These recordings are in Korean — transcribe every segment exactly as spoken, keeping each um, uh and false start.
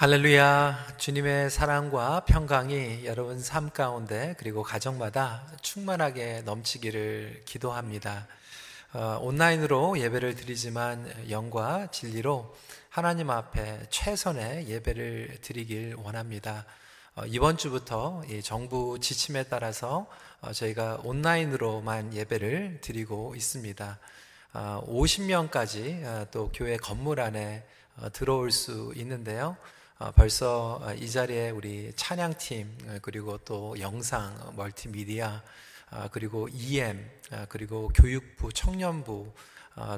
할렐루야. 주님의 사랑과 평강이 여러분 삶 가운데 그리고 가정마다 충만하게 넘치기를 기도합니다. 어, 온라인으로 예배를 드리지만 영과 진리로 하나님 앞에 최선의 예배를 드리길 원합니다. 어, 이번 주부터 이 정부 지침에 따라서 어, 저희가 온라인으로만 예배를 드리고 있습니다. 어, 오십 명까지 어, 또 교회 건물 안에 어, 들어올 수 있는데요. 벌써 이 자리에 우리 찬양팀, 그리고 또 영상, 멀티미디어, 그리고 이엠, 그리고 교육부, 청년부,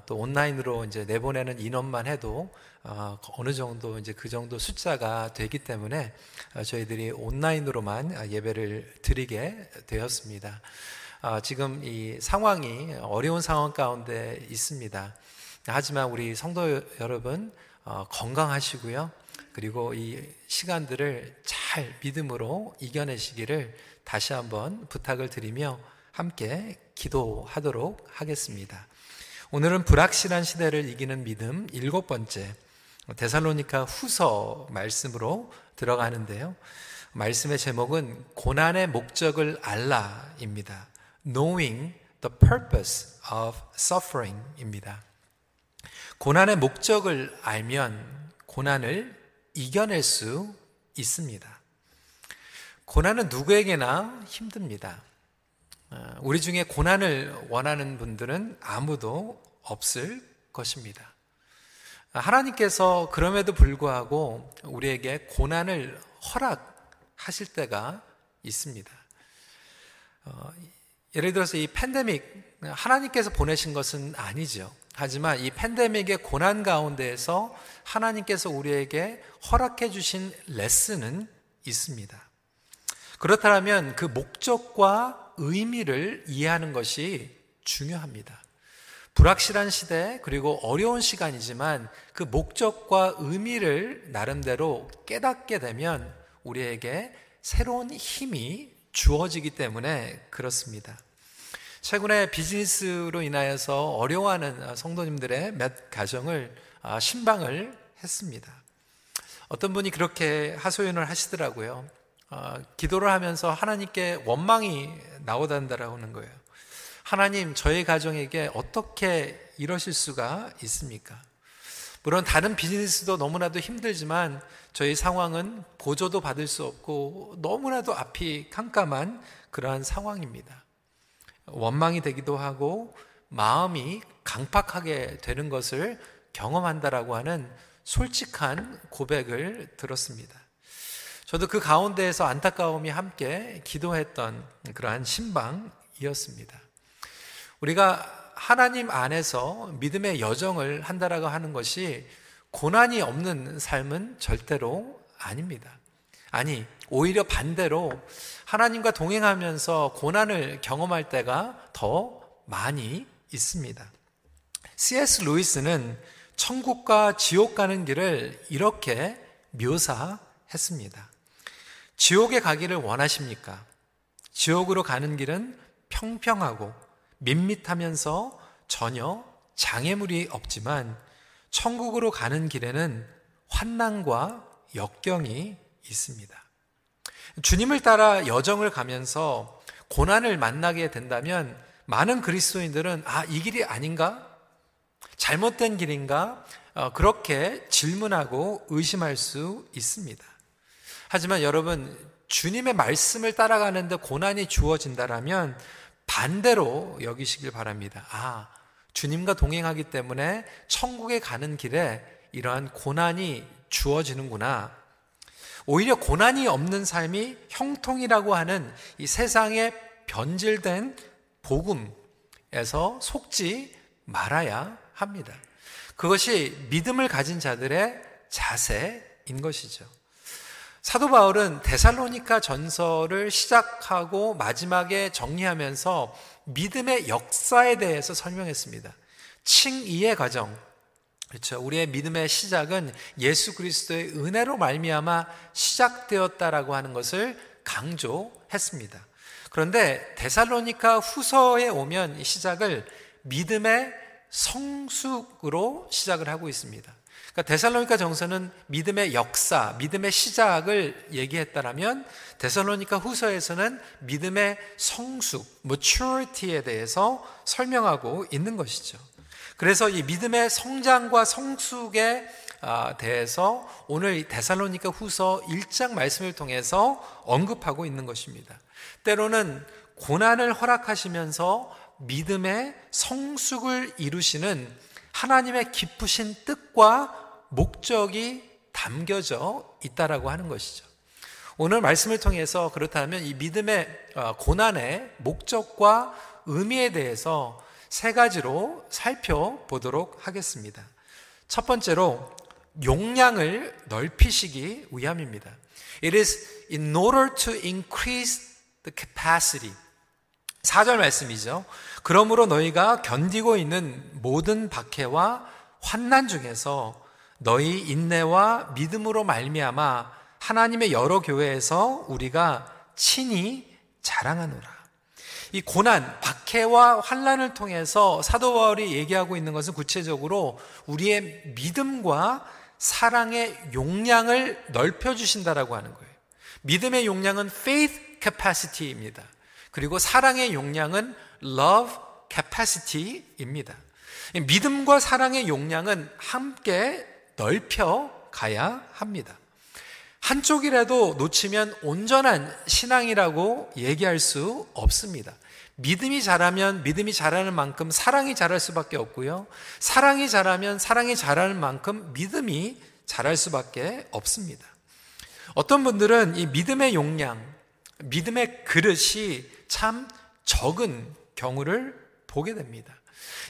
또 온라인으로 이제 내보내는 인원만 해도 어느 정도 이제 그 정도 숫자가 되기 때문에 저희들이 온라인으로만 예배를 드리게 되었습니다. 지금 이 상황이 어려운 상황 가운데 있습니다. 하지만 우리 성도 여러분 건강하시고요. 그리고 이 시간들을 잘 믿음으로 이겨내시기를 다시 한번 부탁을 드리며 함께 기도하도록 하겠습니다. 오늘은 불확실한 시대를 이기는 믿음 일곱 번째 데살로니가 후서 말씀으로 들어가는데요. 말씀의 제목은 고난의 목적을 알라입니다. Knowing the purpose of suffering입니다. 고난의 목적을 알면 고난을 이겨낼 수 있습니다. 고난은 누구에게나 힘듭니다. 우리 중에 고난을 원하는 분들은 아무도 없을 것입니다. 하나님께서 그럼에도 불구하고 우리에게 고난을 허락하실 때가 있습니다. 예를 들어서 이 팬데믹, 하나님께서 보내신 것은 아니죠. 하지만 이 팬데믹의 고난 가운데에서 하나님께서 우리에게 허락해 주신 레슨은 있습니다. 그렇다면 그 목적과 의미를 이해하는 것이 중요합니다. 불확실한 시대 그리고 어려운 시간이지만 그 목적과 의미를 나름대로 깨닫게 되면 우리에게 새로운 힘이 주어지기 때문에 그렇습니다. 최근에 비즈니스로 인하여서 어려워하는 성도님들의 몇 가정을 신방을 했습니다. 어떤 분이 그렇게 하소연을 하시더라고요. 기도를 하면서 하나님께 원망이 나오단다라고 하는 거예요. 하나님, 저희 가정에게 어떻게 이러실 수가 있습니까? 물론 다른 비즈니스도 너무나도 힘들지만 저희 상황은 보조도 받을 수 없고 너무나도 앞이 캄캄한 그러한 상황입니다. 원망이 되기도 하고 마음이 강팍하게 되는 것을 경험한다라고 하는 솔직한 고백을 들었습니다. 저도 그 가운데에서 안타까움이 함께 기도했던 그러한 신방이었습니다. 우리가 하나님 안에서 믿음의 여정을 한다라고 하는 것이 고난이 없는 삶은 절대로 아닙니다. 아니, 오히려 반대로 하나님과 동행하면서 고난을 경험할 때가 더 많이 있습니다. 씨에스 루이스는 천국과 지옥 가는 길을 이렇게 묘사했습니다. 지옥에 가기를 원하십니까? 지옥으로 가는 길은 평평하고 밋밋하면서 전혀 장애물이 없지만 천국으로 가는 길에는 환난과 역경이 있습니다. 주님을 따라 여정을 가면서 고난을 만나게 된다면 많은 그리스도인들은 아, 이 길이 아닌가? 잘못된 길인가? 그렇게 질문하고 의심할 수 있습니다. 하지만 여러분, 주님의 말씀을 따라가는데 고난이 주어진다라면 반대로 여기시길 바랍니다. 아, 주님과 동행하기 때문에 천국에 가는 길에 이러한 고난이 주어지는구나. 오히려 고난이 없는 삶이 형통이라고 하는 이 세상의 변질된 복음에서 속지 말아야 합니다. 그것이 믿음을 가진 자들의 자세인 것이죠. 사도 바울은 데살로니가 전서를 시작하고 마지막에 정리하면서 믿음의 역사에 대해서 설명했습니다. 칭의의 과정, 그렇죠. 우리의 믿음의 시작은 예수 그리스도의 은혜로 말미암아 시작되었다라고 하는 것을 강조했습니다. 그런데 데살로니가 후서에 오면 이 시작을 믿음의 성숙으로 시작을 하고 있습니다. 그러니까 데살로니가 정서는 믿음의 역사, 믿음의 시작을 얘기했다라면 데살로니가 후서에서는 믿음의 성숙, maturity에 대해서 설명하고 있는 것이죠. 그래서 이 믿음의 성장과 성숙에 대해서 오늘 데살로니가 후서 일 장 말씀을 통해서 언급하고 있는 것입니다. 때로는 고난을 허락하시면서 믿음의 성숙을 이루시는 하나님의 깊으신 뜻과 목적이 담겨져 있다라고 하는 것이죠. 오늘 말씀을 통해서 그렇다면 이 믿음의 고난의 목적과 의미에 대해서 세 가지로 살펴보도록 하겠습니다. 첫 번째로 용량을 넓히시기 위함입니다. It is in order to increase the capacity. 사 절 말씀이죠. 그러므로 너희가 견디고 있는 모든 박해와 환난 중에서 너희 인내와 믿음으로 말미암아 하나님의 여러 교회에서 우리가 친히 자랑하노라. 이 고난, 박해와 환난을 통해서 사도 바울이 얘기하고 있는 것은 구체적으로 우리의 믿음과 사랑의 용량을 넓혀주신다라고 하는 거예요. 믿음의 용량은 faith capacity입니다. 그리고 사랑의 용량은 love capacity입니다. 믿음과 사랑의 용량은 함께 넓혀가야 합니다. 한쪽이라도 놓치면 온전한 신앙이라고 얘기할 수 없습니다. 믿음이 자라면 믿음이 자라는 만큼 사랑이 자랄 수밖에 없고요. 사랑이 자라면 사랑이 자라는 만큼 믿음이 자랄 수밖에 없습니다. 어떤 분들은 이 믿음의 용량, 믿음의 그릇이 참 적은 경우를 보게 됩니다.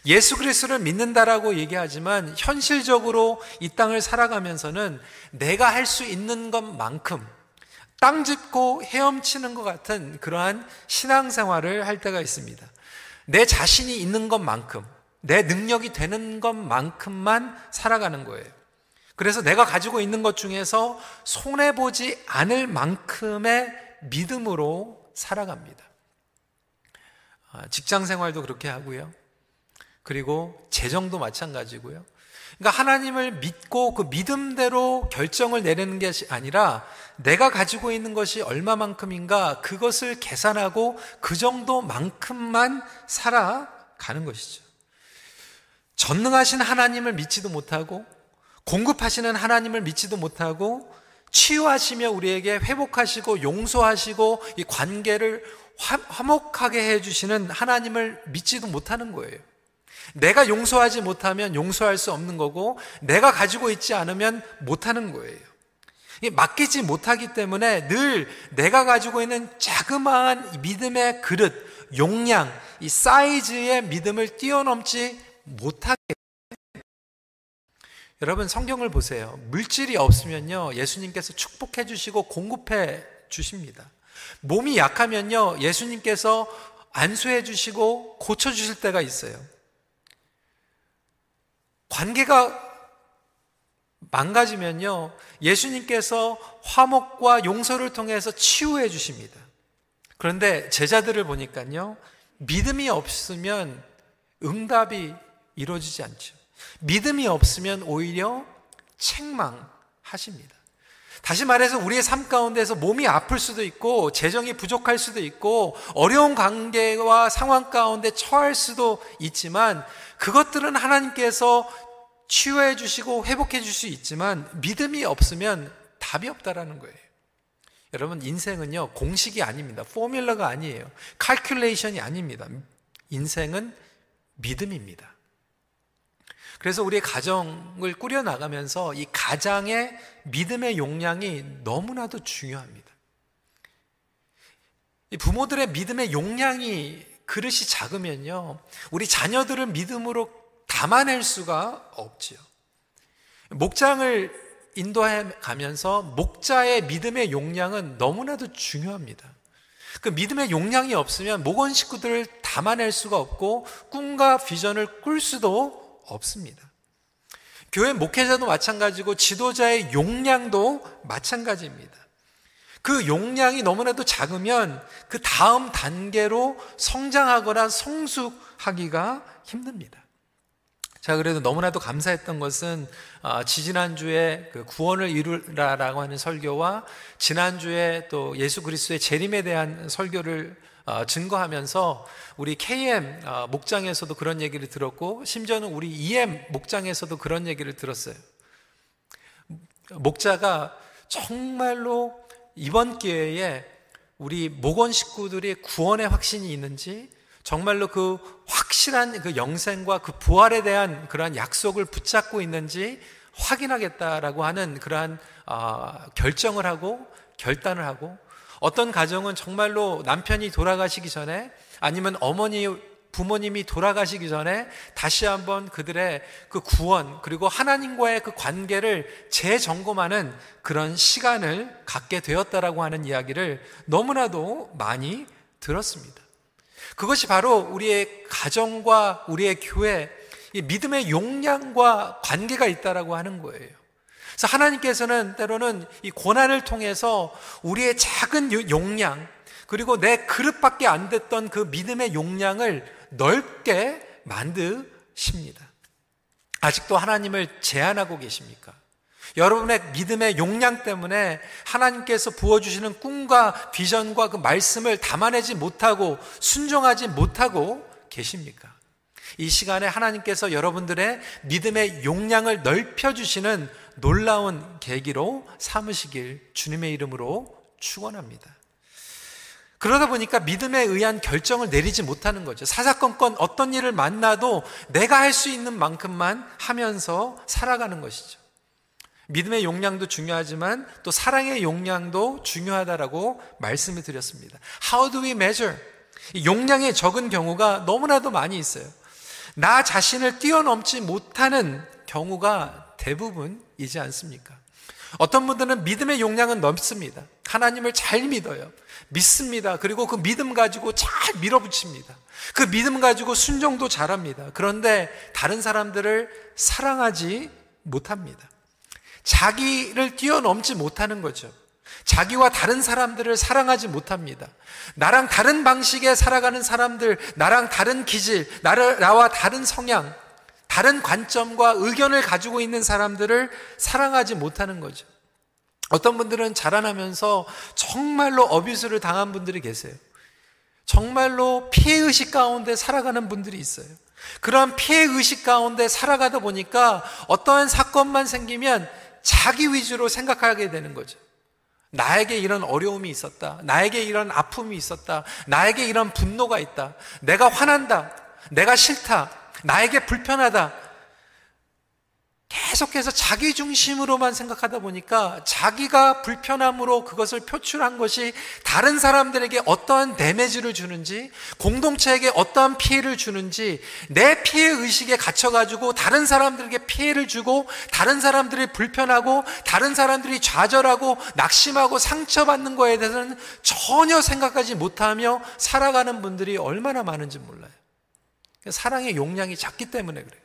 예수 그리스도를 믿는다라고 얘기하지만 현실적으로 이 땅을 살아가면서는 내가 할 수 있는 것만큼 땅 짚고 헤엄치는 것 같은 그러한 신앙생활을 할 때가 있습니다. 내 자신이 있는 것만큼, 내 능력이 되는 것만큼만 살아가는 거예요. 그래서 내가 가지고 있는 것 중에서 손해보지 않을 만큼의 믿음으로 살아갑니다. 직장 생활도 그렇게 하고요. 그리고 재정도 마찬가지고요. 그러니까 하나님을 믿고 그 믿음대로 결정을 내리는 게 아니라 내가 가지고 있는 것이 얼마만큼인가 그것을 계산하고 그 정도만큼만 살아가는 것이죠. 전능하신 하나님을 믿지도 못하고 공급하시는 하나님을 믿지도 못하고 치유하시며 우리에게 회복하시고 용서하시고 이 관계를 화목하게 해주시는 하나님을 믿지도 못하는 거예요. 내가 용서하지 못하면 용서할 수 없는 거고 내가 가지고 있지 않으면 못하는 거예요. 맡기지 못하기 때문에 늘 내가 가지고 있는 자그마한 믿음의 그릇, 용량, 이 사이즈의 믿음을 뛰어넘지 못하게. 여러분 성경을 보세요. 물질이 없으면요 예수님께서 축복해 주시고 공급해 주십니다. 몸이 약하면요 예수님께서 안수해 주시고 고쳐 주실 때가 있어요. 관계가 망가지면요 예수님께서 화목과 용서를 통해서 치유해 주십니다. 그런데 제자들을 보니까요 믿음이 없으면 응답이 이루어지지 않죠. 믿음이 없으면 오히려 책망하십니다. 다시 말해서 우리의 삶 가운데서 몸이 아플 수도 있고 재정이 부족할 수도 있고 어려운 관계와 상황 가운데 처할 수도 있지만 그것들은 하나님께서 치유해 주시고 회복해 줄 수 있지만 믿음이 없으면 답이 없다라는 거예요. 여러분 인생은요 공식이 아닙니다. 포뮬러가 아니에요. 칼큘레이션이 아닙니다. 인생은 믿음입니다. 그래서 우리의 가정을 꾸려나가면서 이 가장의 믿음의 용량이 너무나도 중요합니다. 이 부모들의 믿음의 용량이 그릇이 작으면요 우리 자녀들을 믿음으로 담아낼 수가 없지요. 목장을 인도해 가면서 목자의 믿음의 용량은 너무나도 중요합니다. 그 믿음의 용량이 없으면 목원 식구들을 담아낼 수가 없고 꿈과 비전을 꿀 수도 없습니다. 교회 목회자도 마찬가지고 지도자의 용량도 마찬가지입니다. 그 용량이 너무나도 작으면 그 다음 단계로 성장하거나 성숙하기가 힘듭니다. 자, 그래도 너무나도 감사했던 것은 지지난주에 그 구원을 이루라라고 하는 설교와 지난주에 또 예수 그리스도의 재림에 대한 설교를 증거하면서 우리 케이엠 목장에서도 그런 얘기를 들었고, 심지어는 우리 이엠 목장에서도 그런 얘기를 들었어요. 목자가 정말로 이번 기회에 우리 목원 식구들이 구원의 확신이 있는지, 정말로 그 확실한 그 영생과 그 부활에 대한 그러한 약속을 붙잡고 있는지 확인하겠다라고 하는 그러한 어, 결정을 하고 결단을 하고, 어떤 가정은 정말로 남편이 돌아가시기 전에 아니면 어머니 부모님이 돌아가시기 전에 다시 한번 그들의 그 구원 그리고 하나님과의 그 관계를 재점검하는 그런 시간을 갖게 되었다라고 하는 이야기를 너무나도 많이 들었습니다. 그것이 바로 우리의 가정과 우리의 교회, 이 믿음의 용량과 관계가 있다라고 하는 거예요. 그래서 하나님께서는 때로는 이 고난을 통해서 우리의 작은 용량 그리고 내 그릇밖에 안 됐던 그 믿음의 용량을 넓게 만드십니다. 아직도 하나님을 제한하고 계십니까? 여러분의 믿음의 용량 때문에 하나님께서 부어주시는 꿈과 비전과 그 말씀을 담아내지 못하고 순종하지 못하고 계십니까? 이 시간에 하나님께서 여러분들의 믿음의 용량을 넓혀주시는 놀라운 계기로 삼으시길 주님의 이름으로 축원합니다. 그러다 보니까 믿음에 의한 결정을 내리지 못하는 거죠. 사사건건 어떤 일을 만나도 내가 할 수 있는 만큼만 하면서 살아가는 것이죠. 믿음의 용량도 중요하지만 또 사랑의 용량도 중요하다라고 말씀을 드렸습니다. How do we measure? 용량의 적은 경우가 너무나도 많이 있어요. 나 자신을 뛰어넘지 못하는 경우가 대부분이지 않습니까? 어떤 분들은 믿음의 용량은 넘습니다. 하나님을 잘 믿어요. 믿습니다. 그리고 그 믿음 가지고 잘 밀어붙입니다. 그 믿음 가지고 순종도 잘합니다. 그런데 다른 사람들을 사랑하지 못합니다. 자기를 뛰어넘지 못하는 거죠. 자기와 다른 사람들을 사랑하지 못합니다. 나랑 다른 방식에 살아가는 사람들, 나랑 다른 기질, 나를, 나와 다른 성향, 다른 관점과 의견을 가지고 있는 사람들을 사랑하지 못하는 거죠. 어떤 분들은 자라나면서 정말로 어뷰스를 당한 분들이 계세요. 정말로 피해의식 가운데 살아가는 분들이 있어요. 그러한 피해의식 가운데 살아가다 보니까 어떠한 사건만 생기면 자기 위주로 생각하게 되는 거죠. 나에게 이런 어려움이 있었다. 나에게 이런 아픔이 있었다. 나에게 이런 분노가 있다. 내가 화난다. 내가 싫다. 나에게 불편하다. 계속해서 자기 중심으로만 생각하다 보니까 자기가 불편함으로 그것을 표출한 것이 다른 사람들에게 어떠한 데미지를 주는지, 공동체에게 어떠한 피해를 주는지, 내 피해 의식에 갇혀가지고 다른 사람들에게 피해를 주고, 다른 사람들이 불편하고, 다른 사람들이 좌절하고, 낙심하고, 상처받는 거에 대해서는 전혀 생각하지 못하며 살아가는 분들이 얼마나 많은지 몰라요. 사랑의 용량이 작기 때문에 그래요.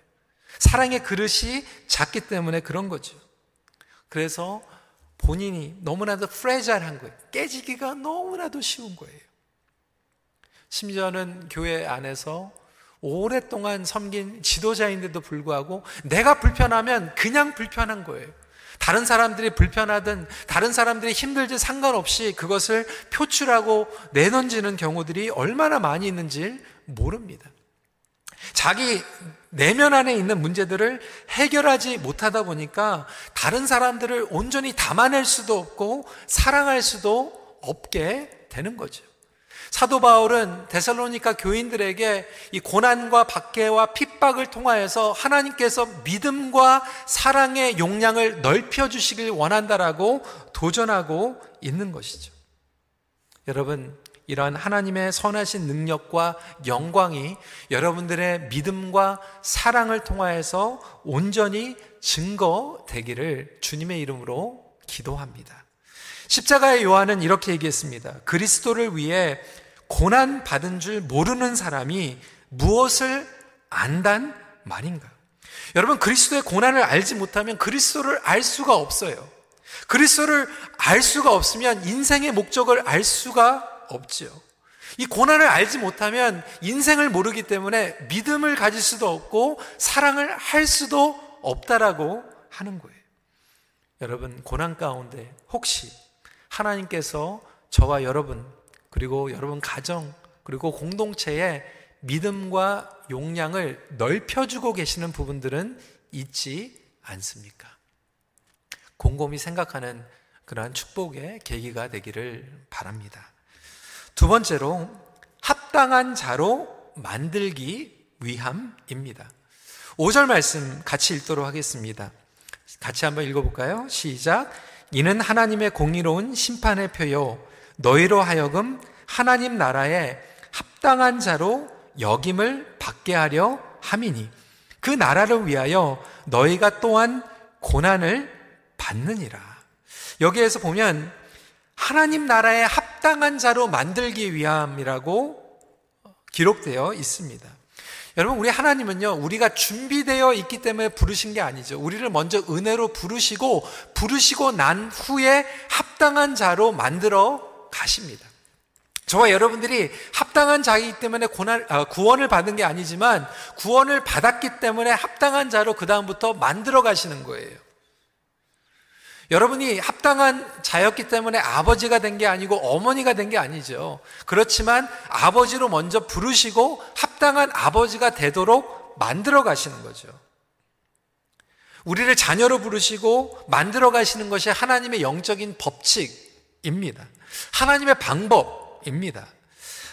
사랑의 그릇이 작기 때문에 그런 거죠. 그래서 본인이 너무나도 프레자일한 거예요. 깨지기가 너무나도 쉬운 거예요. 심지어는 교회 안에서 오랫동안 섬긴 지도자인데도 불구하고 내가 불편하면 그냥 불편한 거예요. 다른 사람들이 불편하든 다른 사람들이 힘들든 상관없이 그것을 표출하고 내던지는 경우들이 얼마나 많이 있는지 모릅니다. 자기 내면 안에 있는 문제들을 해결하지 못하다 보니까 다른 사람들을 온전히 담아낼 수도 없고 사랑할 수도 없게 되는 거죠. 사도 바울은 데살로니가 교인들에게 이 고난과 박해와 핍박을 통하여서 하나님께서 믿음과 사랑의 용량을 넓혀주시길 원한다라고 도전하고 있는 것이죠. 여러분, 이러한 하나님의 선하신 능력과 영광이 여러분들의 믿음과 사랑을 통하여서 온전히 증거되기를 주님의 이름으로 기도합니다. 십자가의 요한은 이렇게 얘기했습니다. 그리스도를 위해 고난받은 줄 모르는 사람이 무엇을 안단 말인가? 여러분, 그리스도의 고난을 알지 못하면 그리스도를 알 수가 없어요. 그리스도를 알 수가 없으면 인생의 목적을 알 수가 없지요. 이 고난을 알지 못하면 인생을 모르기 때문에 믿음을 가질 수도 없고 사랑을 할 수도 없다라고 하는 거예요. 여러분, 고난 가운데 혹시 하나님께서 저와 여러분, 그리고 여러분 가정, 그리고 공동체에 믿음과 용량을 넓혀주고 계시는 부분들은 있지 않습니까? 곰곰이 생각하는 그러한 축복의 계기가 되기를 바랍니다. 두 번째로, 합당한 자로 만들기 위함입니다. 오 절 말씀 같이 읽도록 하겠습니다. 같이 한번 읽어볼까요? 시작! 이는 하나님의 공의로운 심판의 표요 너희로 하여금 하나님 나라에 합당한 자로 여김을 받게 하려 함이니 그 나라를 위하여 너희가 또한 고난을 받느니라. 여기에서 보면 하나님 나라에 합당한 자로 만들기 위함이라고 기록되어 있습니다. 여러분, 우리 하나님은요, 우리가 준비되어 있기 때문에 부르신 게 아니죠. 우리를 먼저 은혜로 부르시고 부르시고 난 후에 합당한 자로 만들어 가십니다. 저와 여러분들이 합당한 자이기 때문에 고난, 아, 구원을 받은 게 아니지만 구원을 받았기 때문에 합당한 자로 그 다음부터 만들어 가시는 거예요. 여러분이 합당한 자였기 때문에 아버지가 된 게 아니고 어머니가 된 게 아니죠. 그렇지만 아버지로 먼저 부르시고 합당한 아버지가 되도록 만들어 가시는 거죠. 우리를 자녀로 부르시고 만들어 가시는 것이 하나님의 영적인 법칙입니다. 하나님의 방법입니다.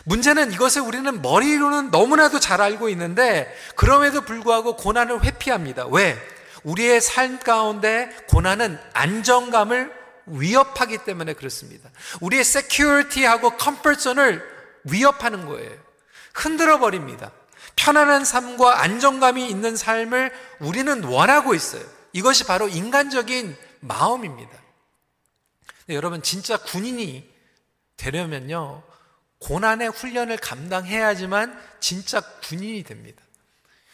문제는 이것을 우리는 머리로는 너무나도 잘 알고 있는데 그럼에도 불구하고 고난을 회피합니다. 왜? 우리의 삶 가운데 고난은 안정감을 위협하기 때문에 그렇습니다. 우리의 security하고 comfortzone을 위협하는 거예요. 흔들어 버립니다. 편안한 삶과 안정감이 있는 삶을 우리는 원하고 있어요. 이것이 바로 인간적인 마음입니다. 근데 여러분, 진짜 군인이 되려면요, 고난의 훈련을 감당해야지만 진짜 군인이 됩니다.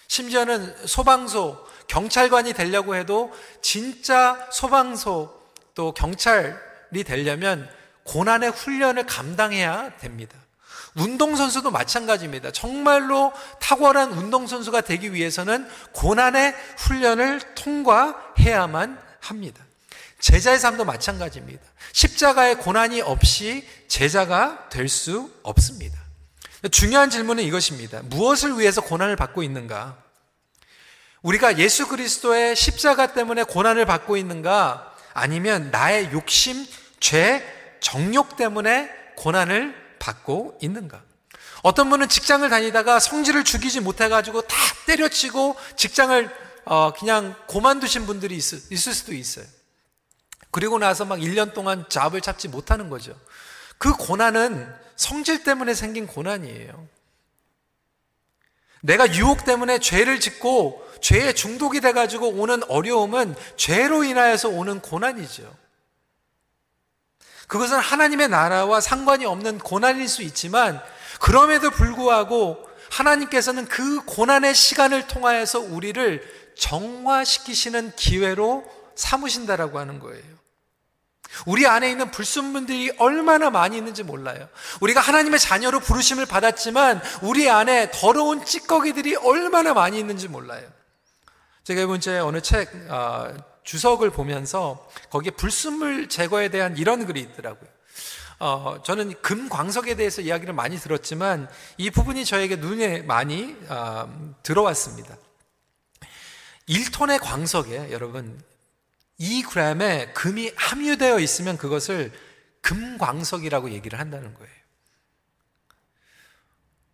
심지어는 소방소, 경찰관이 되려고 해도 진짜 소방소 또 경찰이 되려면 고난의 훈련을 감당해야 됩니다. 운동선수도 마찬가지입니다. 정말로 탁월한 운동선수가 되기 위해서는 고난의 훈련을 통과해야만 합니다. 제자의 삶도 마찬가지입니다. 십자가의 고난이 없이 제자가 될 수 없습니다. 중요한 질문은 이것입니다. 무엇을 위해서 고난을 받고 있는가? 우리가 예수 그리스도의 십자가 때문에 고난을 받고 있는가? 아니면 나의 욕심, 죄, 정욕 때문에 고난을 받고 있는가? 어떤 분은 직장을 다니다가 성질을 죽이지 못해가지고 다 때려치고 직장을 어 그냥 고만두신 분들이 있을, 있을 수도 있어요. 그리고 나서 막 일 년 동안 잡을 잡지 못하는 거죠. 그 고난은 성질 때문에 생긴 고난이에요. 내가 유혹 때문에 죄를 짓고 죄에 중독이 돼가지고 오는 어려움은 죄로 인하여서 오는 고난이죠. 그것은 하나님의 나라와 상관이 없는 고난일 수 있지만 그럼에도 불구하고 하나님께서는 그 고난의 시간을 통하여서 우리를 정화시키시는 기회로 삼으신다라고 하는 거예요. 우리 안에 있는 불순분들이 얼마나 많이 있는지 몰라요. 우리가 하나님의 자녀로 부르심을 받았지만 우리 안에 더러운 찌꺼기들이 얼마나 많이 있는지 몰라요. 제가 이번 주에 어느 책 어, 주석을 보면서 거기에 불순물 제거에 대한 이런 글이 있더라고요. 어, 저는 금광석에 대해서 이야기를 많이 들었지만 이 부분이 저에게 눈에 많이 어, 들어왔습니다. 일 톤의 광석에 여러분 이 그램의 금이 함유되어 있으면 그것을 금광석이라고 얘기를 한다는 거예요.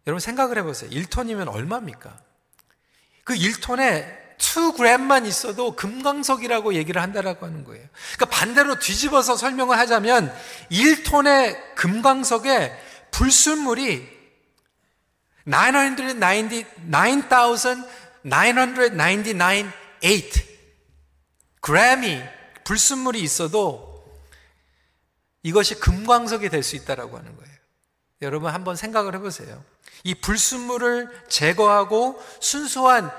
여러분 생각을 해보세요. 일 톤이면 얼마입니까? 그 일 톤에 이 그램만 있어도 금광석이라고 얘기를 한다라고 하는 거예요. 그러니까 반대로 뒤집어서 설명을 하자면 일 톤의 금광석에 불순물이 구백구십구, 구백구십구, 팔 그램이 불순물이 있어도 이것이 금광석이 될 수 있다라고 하는 거예요. 여러분 한번 생각을 해보세요. 이 불순물을 제거하고 순수한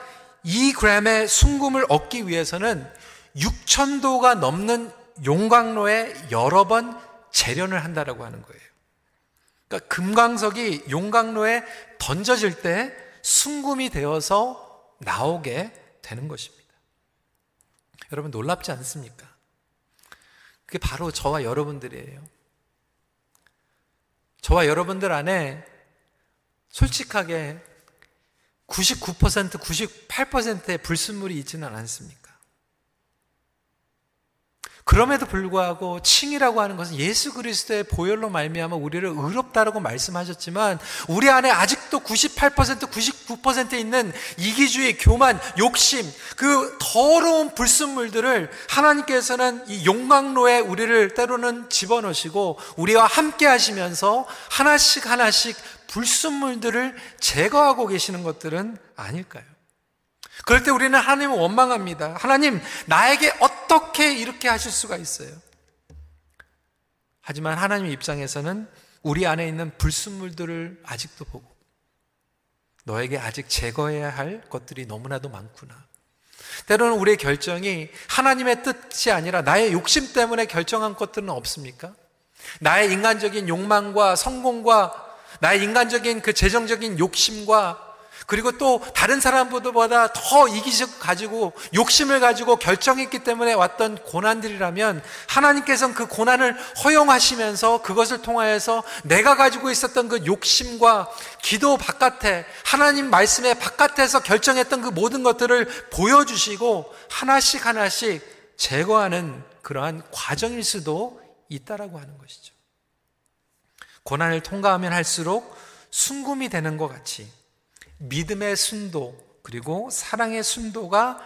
이 그램의 순금을 얻기 위해서는 육천 도가 넘는 용광로에 여러 번 재련을 한다라고 하는 거예요. 그러니까 금광석이 용광로에 던져질 때 순금이 되어서 나오게 되는 것입니다. 여러분 놀랍지 않습니까? 그게 바로 저와 여러분들이에요. 저와 여러분들 안에 솔직하게 구십구 퍼센트, 구십팔 퍼센트의 불순물이 있지는 않습니까? 그럼에도 불구하고 칭이라고 하는 것은 예수 그리스도의 보혈로 말미암아 우리를 의롭다라고 말씀하셨지만 우리 안에 아직도 구십팔 퍼센트, 구십구 퍼센트 있는 이기주의, 교만, 욕심, 그 더러운 불순물들을 하나님께서는 이 용광로에 우리를 때로는 집어넣으시고 우리와 함께 하시면서 하나씩 하나씩 불순물들을 제거하고 계시는 것들은 아닐까요? 그럴 때 우리는 하나님을 원망합니다. 하나님, 나에게 어떻게 이렇게 하실 수가 있어요? 하지만 하나님 입장에서는 우리 안에 있는 불순물들을 아직도 보고 너에게 아직 제거해야 할 것들이 너무나도 많구나. 때로는 우리의 결정이 하나님의 뜻이 아니라 나의 욕심 때문에 결정한 것들은 없습니까? 나의 인간적인 욕망과 성공과 나의 인간적인 그 재정적인 욕심과 그리고 또 다른 사람보다 더 이기적 가지고 욕심을 가지고 결정했기 때문에 왔던 고난들이라면 하나님께서는 그 고난을 허용하시면서 그것을 통하여서 내가 가지고 있었던 그 욕심과 기도 바깥에 하나님 말씀의 바깥에서 결정했던 그 모든 것들을 보여주시고 하나씩 하나씩 제거하는 그러한 과정일 수도 있다라고 하는 것이죠. 고난을 통과하면 할수록 순금이 되는 것 같이 믿음의 순도 그리고 사랑의 순도가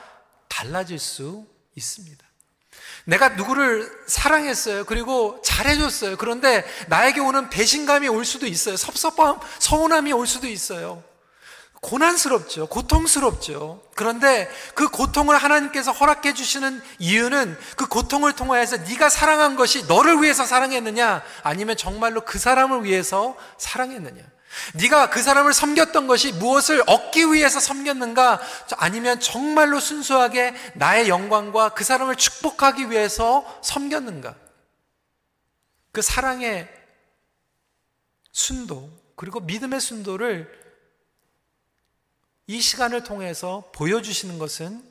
달라질 수 있습니다. 내가 누구를 사랑했어요. 그리고 잘해줬어요. 그런데 나에게 오는 배신감이 올 수도 있어요. 섭섭함, 서운함이 올 수도 있어요. 고난스럽죠. 고통스럽죠. 그런데 그 고통을 하나님께서 허락해 주시는 이유는 그 고통을 통하여서 네가 사랑한 것이 너를 위해서 사랑했느냐 아니면 정말로 그 사람을 위해서 사랑했느냐, 네가 그 사람을 섬겼던 것이 무엇을 얻기 위해서 섬겼는가 아니면 정말로 순수하게 나의 영광과 그 사람을 축복하기 위해서 섬겼는가. 그 사랑의 순도 그리고 믿음의 순도를 이 시간을 통해서 보여주시는 것은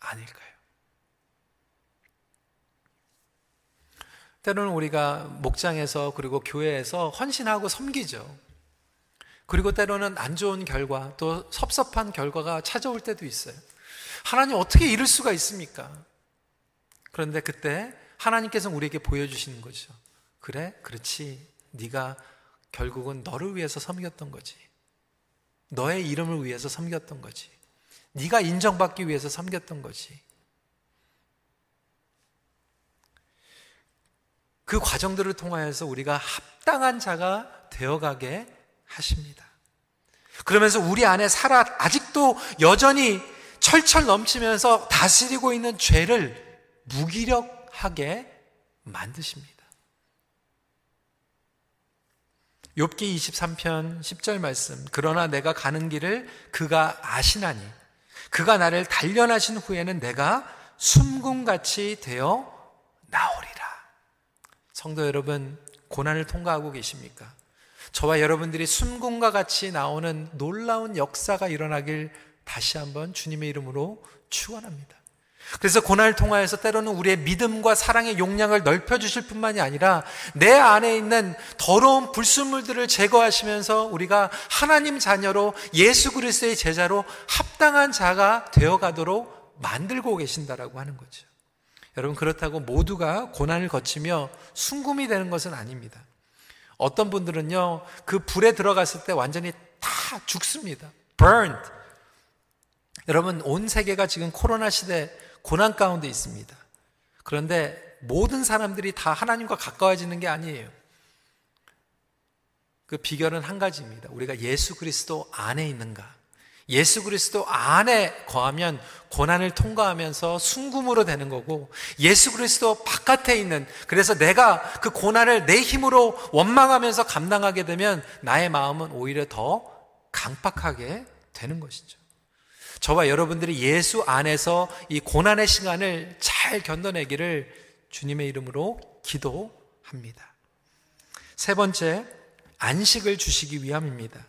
아닐까요? 때로는 우리가 목장에서 그리고 교회에서 헌신하고 섬기죠. 그리고 때로는 안 좋은 결과 또 섭섭한 결과가 찾아올 때도 있어요. 하나님 어떻게 이럴 수가 있습니까? 그런데 그때 하나님께서는 우리에게 보여주시는 거죠. 그래? 그렇지. 네가 결국은 너를 위해서 섬겼던 거지. 너의 이름을 위해서 섬겼던 거지. 네가 인정받기 위해서 섬겼던 거지. 그 과정들을 통하여서 우리가 합당한 자가 되어가게 하십니다. 그러면서 우리 안에 살아 아직도 여전히 철철 넘치면서 다스리고 있는 죄를 무기력하게 만드십니다. 욥기 이십삼 편 십 절 말씀. 그러나 내가 가는 길을 그가 아시나니 그가 나를 단련하신 후에는 내가 순금같이 되어 나오리라. 성도 여러분, 고난을 통과하고 계십니까? 저와 여러분들이 순금과 같이 나오는 놀라운 역사가 일어나길 다시 한번 주님의 이름으로 축원합니다. 그래서 고난을 통하여서 때로는 우리의 믿음과 사랑의 용량을 넓혀주실 뿐만이 아니라 내 안에 있는 더러운 불순물들을 제거하시면서 우리가 하나님 자녀로 예수 그리스도의 제자로 합당한 자가 되어가도록 만들고 계신다라고 하는 거죠. 여러분, 그렇다고 모두가 고난을 거치며 순금이 되는 것은 아닙니다. 어떤 분들은요, 그 불에 들어갔을 때 완전히 다 죽습니다. burned. 여러분, 온 세계가 지금 코로나 시대 고난 가운데 있습니다. 그런데 모든 사람들이 다 하나님과 가까워지는 게 아니에요. 그 비결은 한 가지입니다. 우리가 예수 그리스도 안에 있는가. 예수 그리스도 안에 거하면 고난을 통과하면서 순금으로 되는 거고, 예수 그리스도 바깥에 있는, 그래서 내가 그 고난을 내 힘으로 원망하면서 감당하게 되면 나의 마음은 오히려 더 강팍하게 되는 것이죠. 저와 여러분들이 예수 안에서 이 고난의 시간을 잘 견뎌내기를 주님의 이름으로 기도합니다. 세 번째, 안식을 주시기 위함입니다.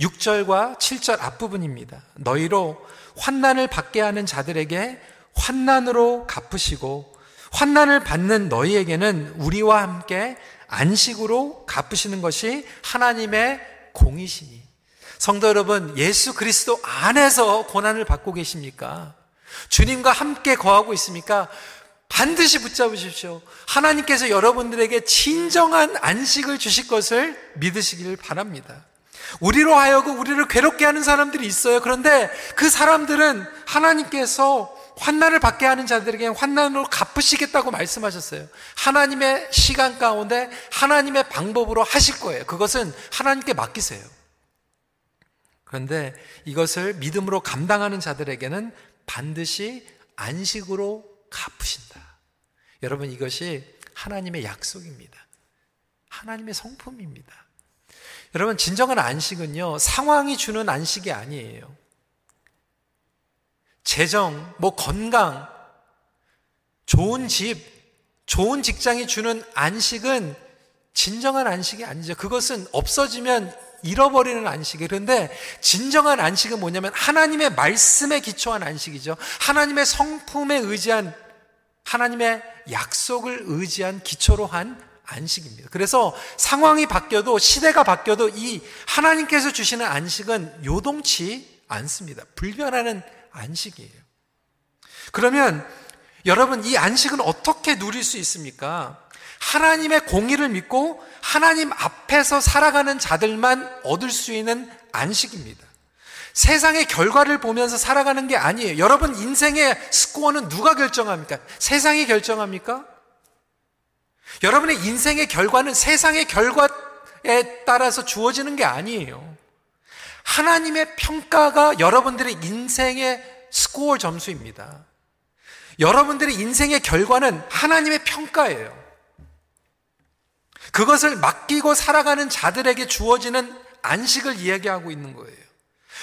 육 절과 칠 절 앞부분입니다. 너희로 환난을 받게 하는 자들에게 환난으로 갚으시고 환난을 받는 너희에게는 우리와 함께 안식으로 갚으시는 것이 하나님의 공이시니. 성도 여러분, 예수 그리스도 안에서 고난을 받고 계십니까? 주님과 함께 거하고 있습니까? 반드시 붙잡으십시오. 하나님께서 여러분들에게 진정한 안식을 주실 것을 믿으시길 바랍니다. 우리로 하여금 우리를 괴롭게 하는 사람들이 있어요. 그런데 그 사람들은 하나님께서 환난을 받게 하는 자들에게 환난으로 갚으시겠다고 말씀하셨어요. 하나님의 시간 가운데 하나님의 방법으로 하실 거예요. 그것은 하나님께 맡기세요. 그런데 이것을 믿음으로 감당하는 자들에게는 반드시 안식으로 갚으신다. 여러분, 이것이 하나님의 약속입니다. 하나님의 성품입니다. 여러분, 진정한 안식은요, 상황이 주는 안식이 아니에요. 재정, 뭐 건강, 좋은 집, 좋은 직장이 주는 안식은 진정한 안식이 아니죠. 그것은 없어지면 잃어버리는 안식이에요. 그런데 진정한 안식은 뭐냐면 하나님의 말씀에 기초한 안식이죠. 하나님의 성품에 의지한, 하나님의 약속을 의지한 기초로 한 안식입니다. 그래서 상황이 바뀌어도, 시대가 바뀌어도 이 하나님께서 주시는 안식은 요동치 않습니다. 불변하는 안식이에요. 그러면 여러분, 이 안식은 어떻게 누릴 수 있습니까? 하나님의 공의를 믿고 하나님 앞에서 살아가는 자들만 얻을 수 있는 안식입니다. 세상의 결과를 보면서 살아가는 게 아니에요. 여러분, 인생의 스코어는 누가 결정합니까? 세상이 결정합니까? 여러분의 인생의 결과는 세상의 결과에 따라서 주어지는 게 아니에요. 하나님의 평가가 여러분들의 인생의 스코어 점수입니다. 여러분들의 인생의 결과는 하나님의 평가예요. 그것을 맡기고 살아가는 자들에게 주어지는 안식을 이야기하고 있는 거예요.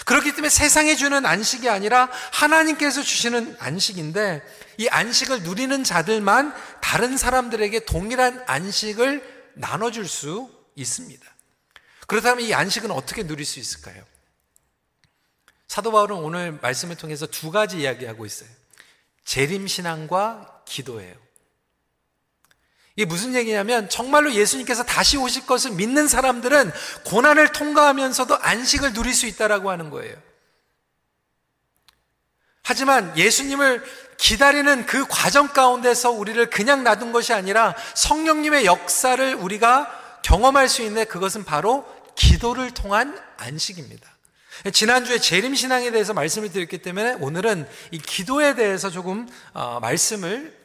그렇기 때문에 세상이 주는 안식이 아니라 하나님께서 주시는 안식인데, 이 안식을 누리는 자들만 다른 사람들에게 동일한 안식을 나눠줄 수 있습니다. 그렇다면 이 안식은 어떻게 누릴 수 있을까요? 사도 바울은 오늘 말씀을 통해서 두 가지 이야기하고 있어요. 재림신앙과 기도예요. 이게 무슨 얘기냐면, 정말로 예수님께서 다시 오실 것을 믿는 사람들은 고난을 통과하면서도 안식을 누릴 수 있다라고 하는 거예요. 하지만 예수님을 기다리는 그 과정 가운데서 우리를 그냥 놔둔 것이 아니라 성령님의 역사를 우리가 경험할 수 있는, 그것은 바로 기도를 통한 안식입니다. 지난주에 재림신앙에 대해서 말씀을 드렸기 때문에 오늘은 이 기도에 대해서 조금 어, 말씀을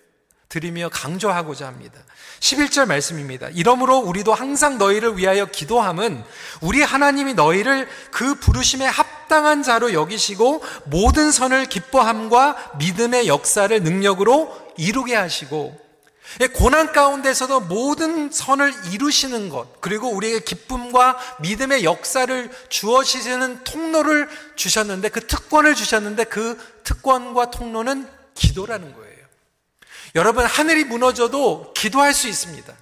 드리며 강조하고자 합니다. 십일 절 말씀입니다. 이러므로 우리도 항상 너희를 위하여 기도함은 우리 하나님이 너희를 그 부르심에 합당한 자로 여기시고 모든 선을 기뻐함과 믿음의 역사를 능력으로 이루게 하시고, 고난 가운데서도 모든 선을 이루시는 것, 그리고 우리에게 기쁨과 믿음의 역사를 주어지시는 통로를 주셨는데, 그 특권을 주셨는데, 그 특권과 통로는 기도라는 거예요. 여러분, 하늘이 무너져도 기도할 수 있습니다.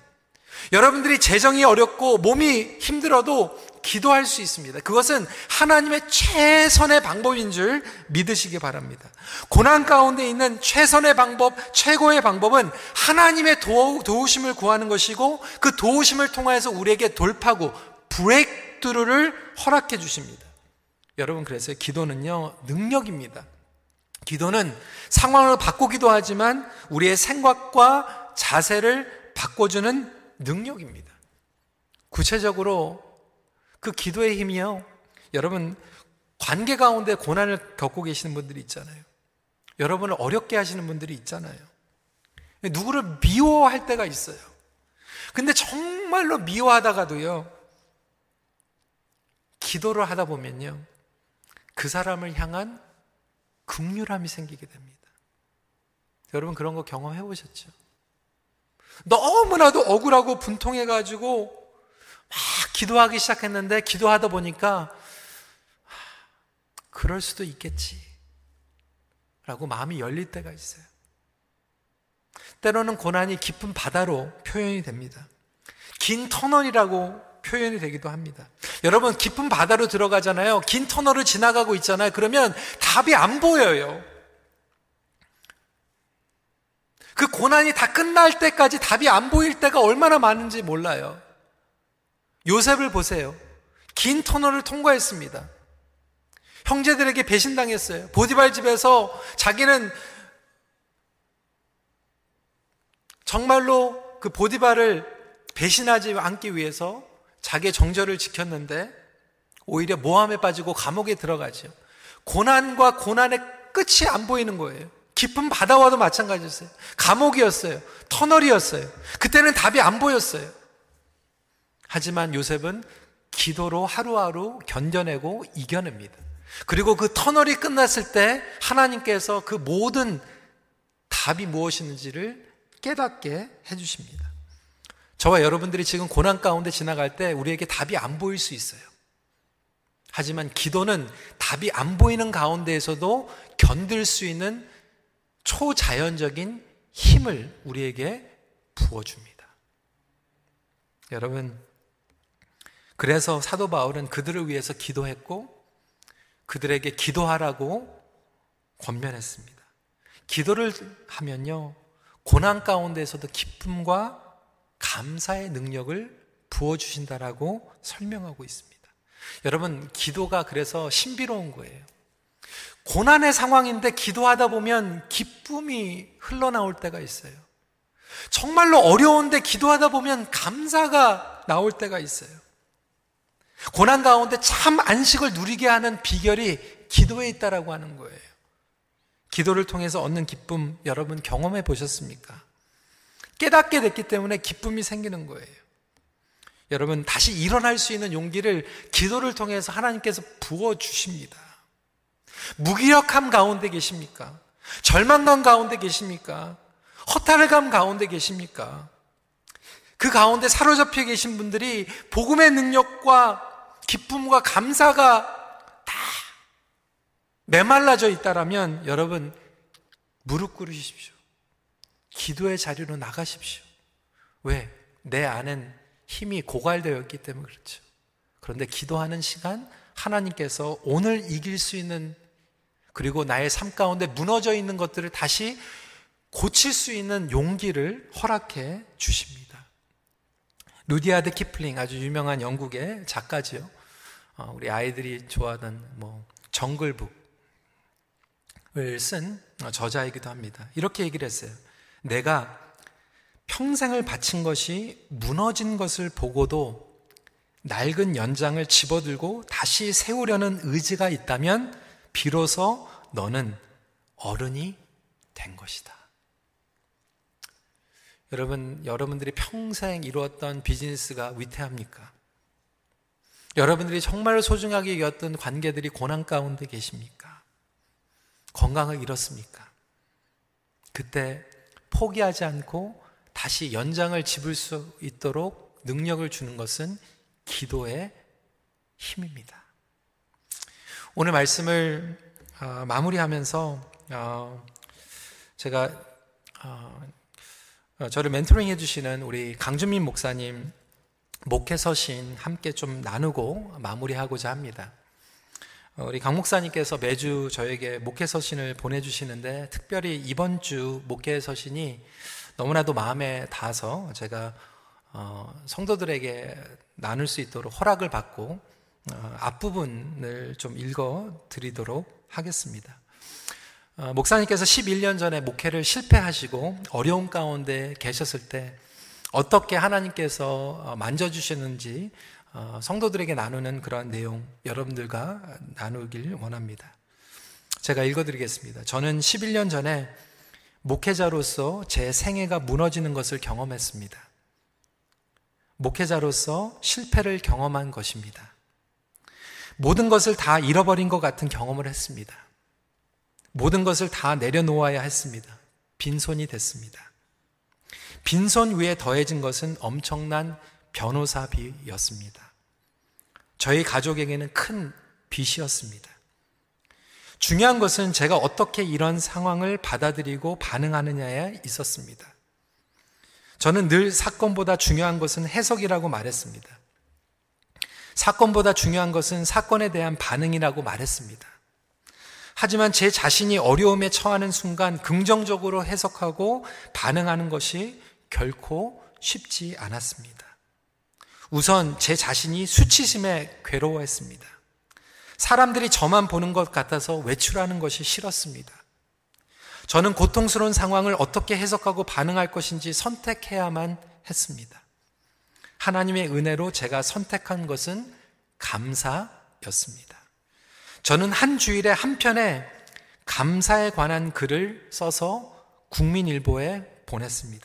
여러분들이 재정이 어렵고 몸이 힘들어도 기도할 수 있습니다. 그것은 하나님의 최선의 방법인 줄 믿으시기 바랍니다. 고난 가운데 있는 최선의 방법, 최고의 방법은 하나님의 도, 도우심을 구하는 것이고, 그 도우심을 통해서 우리에게 돌파구, 브레이크트루를 허락해 주십니다. 여러분, 그래서 기도는요, 능력입니다. 기도는 상황을 바꾸기도 하지만 우리의 생각과 자세를 바꿔주는 능력입니다. 구체적으로 그 기도의 힘이요, 여러분, 관계 가운데 고난을 겪고 계시는 분들이 있잖아요. 여러분을 어렵게 하시는 분들이 있잖아요. 누구를 미워할 때가 있어요. 근데 정말로 미워하다가도요, 기도를 하다 보면요, 그 사람을 향한 긍휼함이 생기게 됩니다. 여러분, 그런 거 경험해 보셨죠? 너무나도 억울하고 분통해가지고 막 기도하기 시작했는데, 기도하다 보니까 그럴 수도 있겠지 라고 마음이 열릴 때가 있어요. 때로는 고난이 깊은 바다로 표현이 됩니다. 긴 터널이라고 표현이 되기도 합니다. 여러분, 깊은 바다로 들어가잖아요. 긴 터널을 지나가고 있잖아요. 그러면 답이 안 보여요. 그 고난이 다 끝날 때까지 답이 안 보일 때가 얼마나 많은지 몰라요. 요셉을 보세요. 긴 터널을 통과했습니다. 형제들에게 배신당했어요. 보디발 집에서 자기는 정말로 그 보디발을 배신하지 않기 위해서 자기의 정절을 지켰는데 오히려 모함에 빠지고 감옥에 들어가죠. 고난과 고난의 끝이 안 보이는 거예요. 깊은 바다와도 마찬가지였어요. 감옥이었어요. 터널이었어요. 그때는 답이 안 보였어요. 하지만 요셉은 기도로 하루하루 견뎌내고 이겨냅니다. 그리고 그 터널이 끝났을 때 하나님께서 그 모든 답이 무엇인지를 깨닫게 해주십니다. 저와 여러분들이 지금 고난 가운데 지나갈 때 우리에게 답이 안 보일 수 있어요. 하지만 기도는 답이 안 보이는 가운데에서도 견딜 수 있는 초자연적인 힘을 우리에게 부어줍니다. 여러분, 그래서 사도 바울은 그들을 위해서 기도했고 그들에게 기도하라고 권면했습니다. 기도를 하면요, 고난 가운데에서도 기쁨과 감사의 능력을 부어주신다라고 설명하고 있습니다. 여러분, 기도가 그래서 신비로운 거예요. 고난의 상황인데 기도하다 보면 기쁨이 흘러나올 때가 있어요. 정말로 어려운데 기도하다 보면 감사가 나올 때가 있어요. 고난 가운데 참 안식을 누리게 하는 비결이 기도에 있다라고 하는 거예요. 기도를 통해서 얻는 기쁨, 여러분 경험해 보셨습니까? 깨닫게 됐기 때문에 기쁨이 생기는 거예요. 여러분, 다시 일어날 수 있는 용기를 기도를 통해서 하나님께서 부어주십니다. 무기력함 가운데 계십니까? 절망감 가운데 계십니까? 허탈감 가운데 계십니까? 그 가운데 사로잡혀 계신 분들이 복음의 능력과 기쁨과 감사가 다 메말라져 있다라면 여러분, 무릎 꿇으십시오. 기도의 자리로 나가십시오. 왜? 내 안엔 힘이 고갈되었기 때문에 그렇죠. 그런데 기도하는 시간, 하나님께서 오늘 이길 수 있는, 그리고 나의 삶 가운데 무너져 있는 것들을 다시 고칠 수 있는 용기를 허락해 주십니다. 루디아드 키플링, 아주 유명한 영국의 작가지요. 우리 아이들이 좋아하던 뭐 정글북을 쓴 저자이기도 합니다. 이렇게 얘기를 했어요. 내가 평생을 바친 것이 무너진 것을 보고도 낡은 연장을 집어들고 다시 세우려는 의지가 있다면 비로소 너는 어른이 된 것이다. 여러분, 여러분들이 평생 이루었던 비즈니스가 위태합니까? 여러분들이 정말 소중하게 여겼던 관계들이 고난 가운데 계십니까? 건강을 잃었습니까? 그때 포기하지 않고 다시 연장을 집을 수 있도록 능력을 주는 것은 기도의 힘입니다. 오늘 말씀을 어, 마무리하면서 어, 제가 어, 저를 멘토링 해주시는 우리 강준민 목사님 목회서신 함께 좀 나누고 마무리하고자 합니다. 우리 강 목사님께서 매주 저에게 목회서신을 보내주시는데 특별히 이번 주 목회서신이 너무나도 마음에 닿아서 제가 성도들에게 나눌 수 있도록 허락을 받고 앞부분을 좀 읽어드리도록 하겠습니다. 목사님께서 십일 년 전에 목회를 실패하시고 어려움 가운데 계셨을 때 어떻게 하나님께서 만져주시는지 성도들에게 나누는 그런 내용, 여러분들과 나누길 원합니다. 제가 읽어드리겠습니다. 저는 십일 년 전에 목회자로서 제 생애가 무너지는 것을 경험했습니다. 목회자로서 실패를 경험한 것입니다. 모든 것을 다 잃어버린 것 같은 경험을 했습니다. 모든 것을 다 내려놓아야 했습니다. 빈손이 됐습니다. 빈손 위에 더해진 것은 엄청난 변호사비였습니다. 저희 가족에게는 큰 빚이었습니다. 중요한 것은 제가 어떻게 이런 상황을 받아들이고 반응하느냐에 있었습니다. 저는 늘 사건보다 중요한 것은 해석이라고 말했습니다. 사건보다 중요한 것은 사건에 대한 반응이라고 말했습니다. 하지만 제 자신이 어려움에 처하는 순간 긍정적으로 해석하고 반응하는 것이 결코 쉽지 않았습니다. 우선 제 자신이 수치심에 괴로워했습니다. 사람들이 저만 보는 것 같아서 외출하는 것이 싫었습니다. 저는 고통스러운 상황을 어떻게 해석하고 반응할 것인지 선택해야만 했습니다. 하나님의 은혜로 제가 선택한 것은 감사였습니다. 저는 한 주일에 한 편에 감사에 관한 글을 써서 국민일보에 보냈습니다.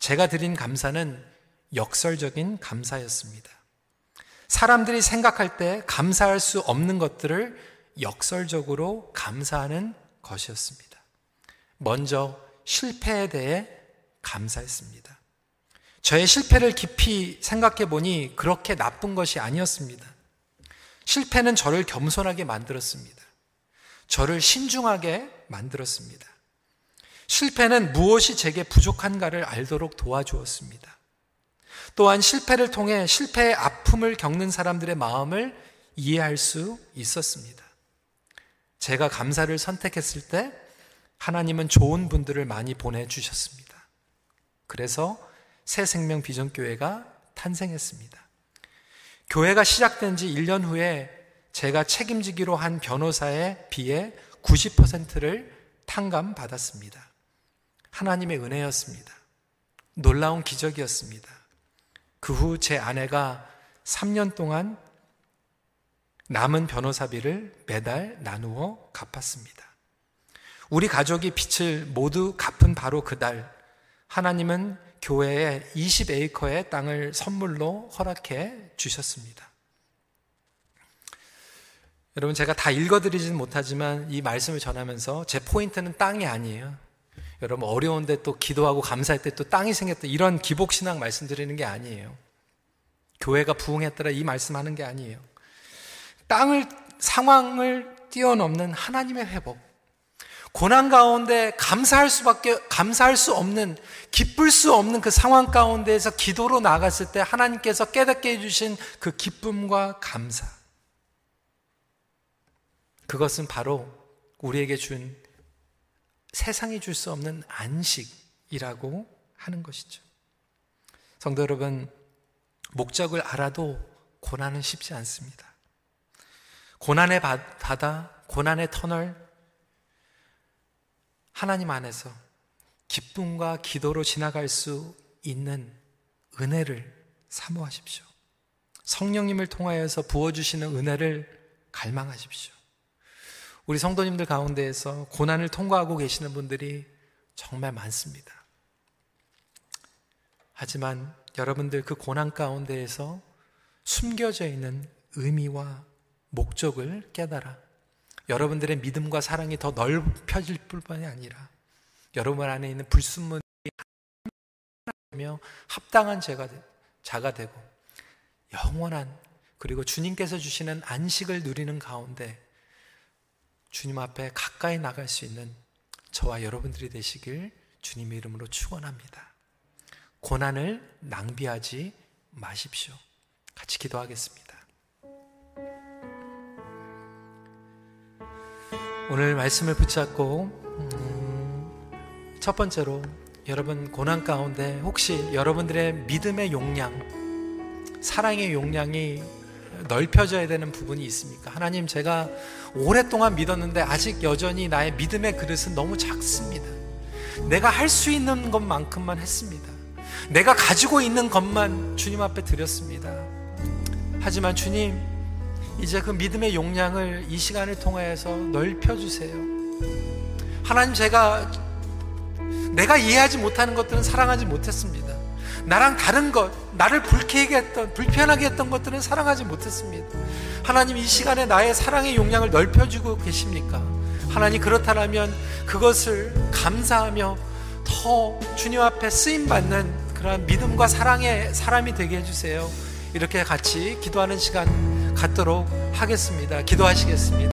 제가 드린 감사는 역설적인 감사였습니다. 사람들이 생각할 때 감사할 수 없는 것들을 역설적으로 감사하는 것이었습니다. 먼저 실패에 대해 감사했습니다. 저의 실패를 깊이 생각해 보니 그렇게 나쁜 것이 아니었습니다. 실패는 저를 겸손하게 만들었습니다. 저를 신중하게 만들었습니다. 실패는 무엇이 제게 부족한가를 알도록 도와주었습니다. 또한 실패를 통해 실패의 아픔을 겪는 사람들의 마음을 이해할 수 있었습니다. 제가 감사를 선택했을 때 하나님은 좋은 분들을 많이 보내주셨습니다. 그래서 새 생명 비전교회가 탄생했습니다. 교회가 시작된 지 일 년 후에 제가 책임지기로 한 변호사에 비해 구십 퍼센트를 탕감받았습니다. 하나님의 은혜였습니다. 놀라운 기적이었습니다. 그 후 제 아내가 삼 년 동안 남은 변호사비를 매달 나누어 갚았습니다. 우리 가족이 빚을 모두 갚은 바로 그날, 하나님은 교회에 이십 에이커의 땅을 선물로 허락해 주셨습니다. 여러분, 제가 다 읽어드리진 못하지만 이 말씀을 전하면서 제 포인트는 땅이 아니에요. 여러분, 어려운데 또 기도하고 감사할 때 또 땅이 생겼다, 이런 기복신앙 말씀드리는 게 아니에요. 교회가 부흥했더라, 이 말씀하는 게 아니에요. 땅을, 상황을 뛰어넘는 하나님의 회복, 고난 가운데 감사할 수밖에, 감사할 수 없는, 기쁠 수 없는 그 상황 가운데에서 기도로 나갔을 때 하나님께서 깨닫게 해주신 그 기쁨과 감사, 그것은 바로 우리에게 준 세상이 줄 수 없는 안식이라고 하는 것이죠. 성도 여러분, 목적을 알아도 고난은 쉽지 않습니다. 고난의 바다, 고난의 터널, 하나님 안에서 기쁨과 기도로 지나갈 수 있는 은혜를 사모하십시오. 성령님을 통하여서 부어주시는 은혜를 갈망하십시오. 우리 성도님들 가운데에서 고난을 통과하고 계시는 분들이 정말 많습니다. 하지만 여러분들 그 고난 가운데에서 숨겨져 있는 의미와 목적을 깨달아 여러분들의 믿음과 사랑이 더 넓혀질 뿐만이 아니라 여러분 안에 있는 불순물이 하나님이며 합당한 제가, 자가 되고 영원한, 그리고 주님께서 주시는 안식을 누리는 가운데 주님 앞에 가까이 나갈 수 있는 저와 여러분들이 되시길 주님의 이름으로 축원합니다. 고난을 낭비하지 마십시오. 같이 기도하겠습니다. 오늘 말씀을 붙잡고 음, 첫 번째로 여러분 고난 가운데 혹시 여러분들의 믿음의 용량, 사랑의 용량이 넓혀져야 되는 부분이 있습니까? 하나님, 제가 오랫동안 믿었는데 아직 여전히 나의 믿음의 그릇은 너무 작습니다. 내가 할 수 있는 것만큼만 했습니다. 내가 가지고 있는 것만 주님 앞에 드렸습니다. 하지만 주님, 이제 그 믿음의 용량을 이 시간을 통해서 넓혀주세요. 하나님, 제가 내가 이해하지 못하는 것들은 사랑하지 못했습니다. 나랑 다른 것, 나를 불쾌하게 했던, 불편하게 했던 것들은 사랑하지 못했습니다. 하나님, 이 시간에 나의 사랑의 용량을 넓혀주고 계십니까? 하나님, 그렇다면 그것을 감사하며 더 주님 앞에 쓰임받는 그러한 믿음과 사랑의 사람이 되게 해주세요. 이렇게 같이 기도하는 시간 갖도록 하겠습니다. 기도하시겠습니다.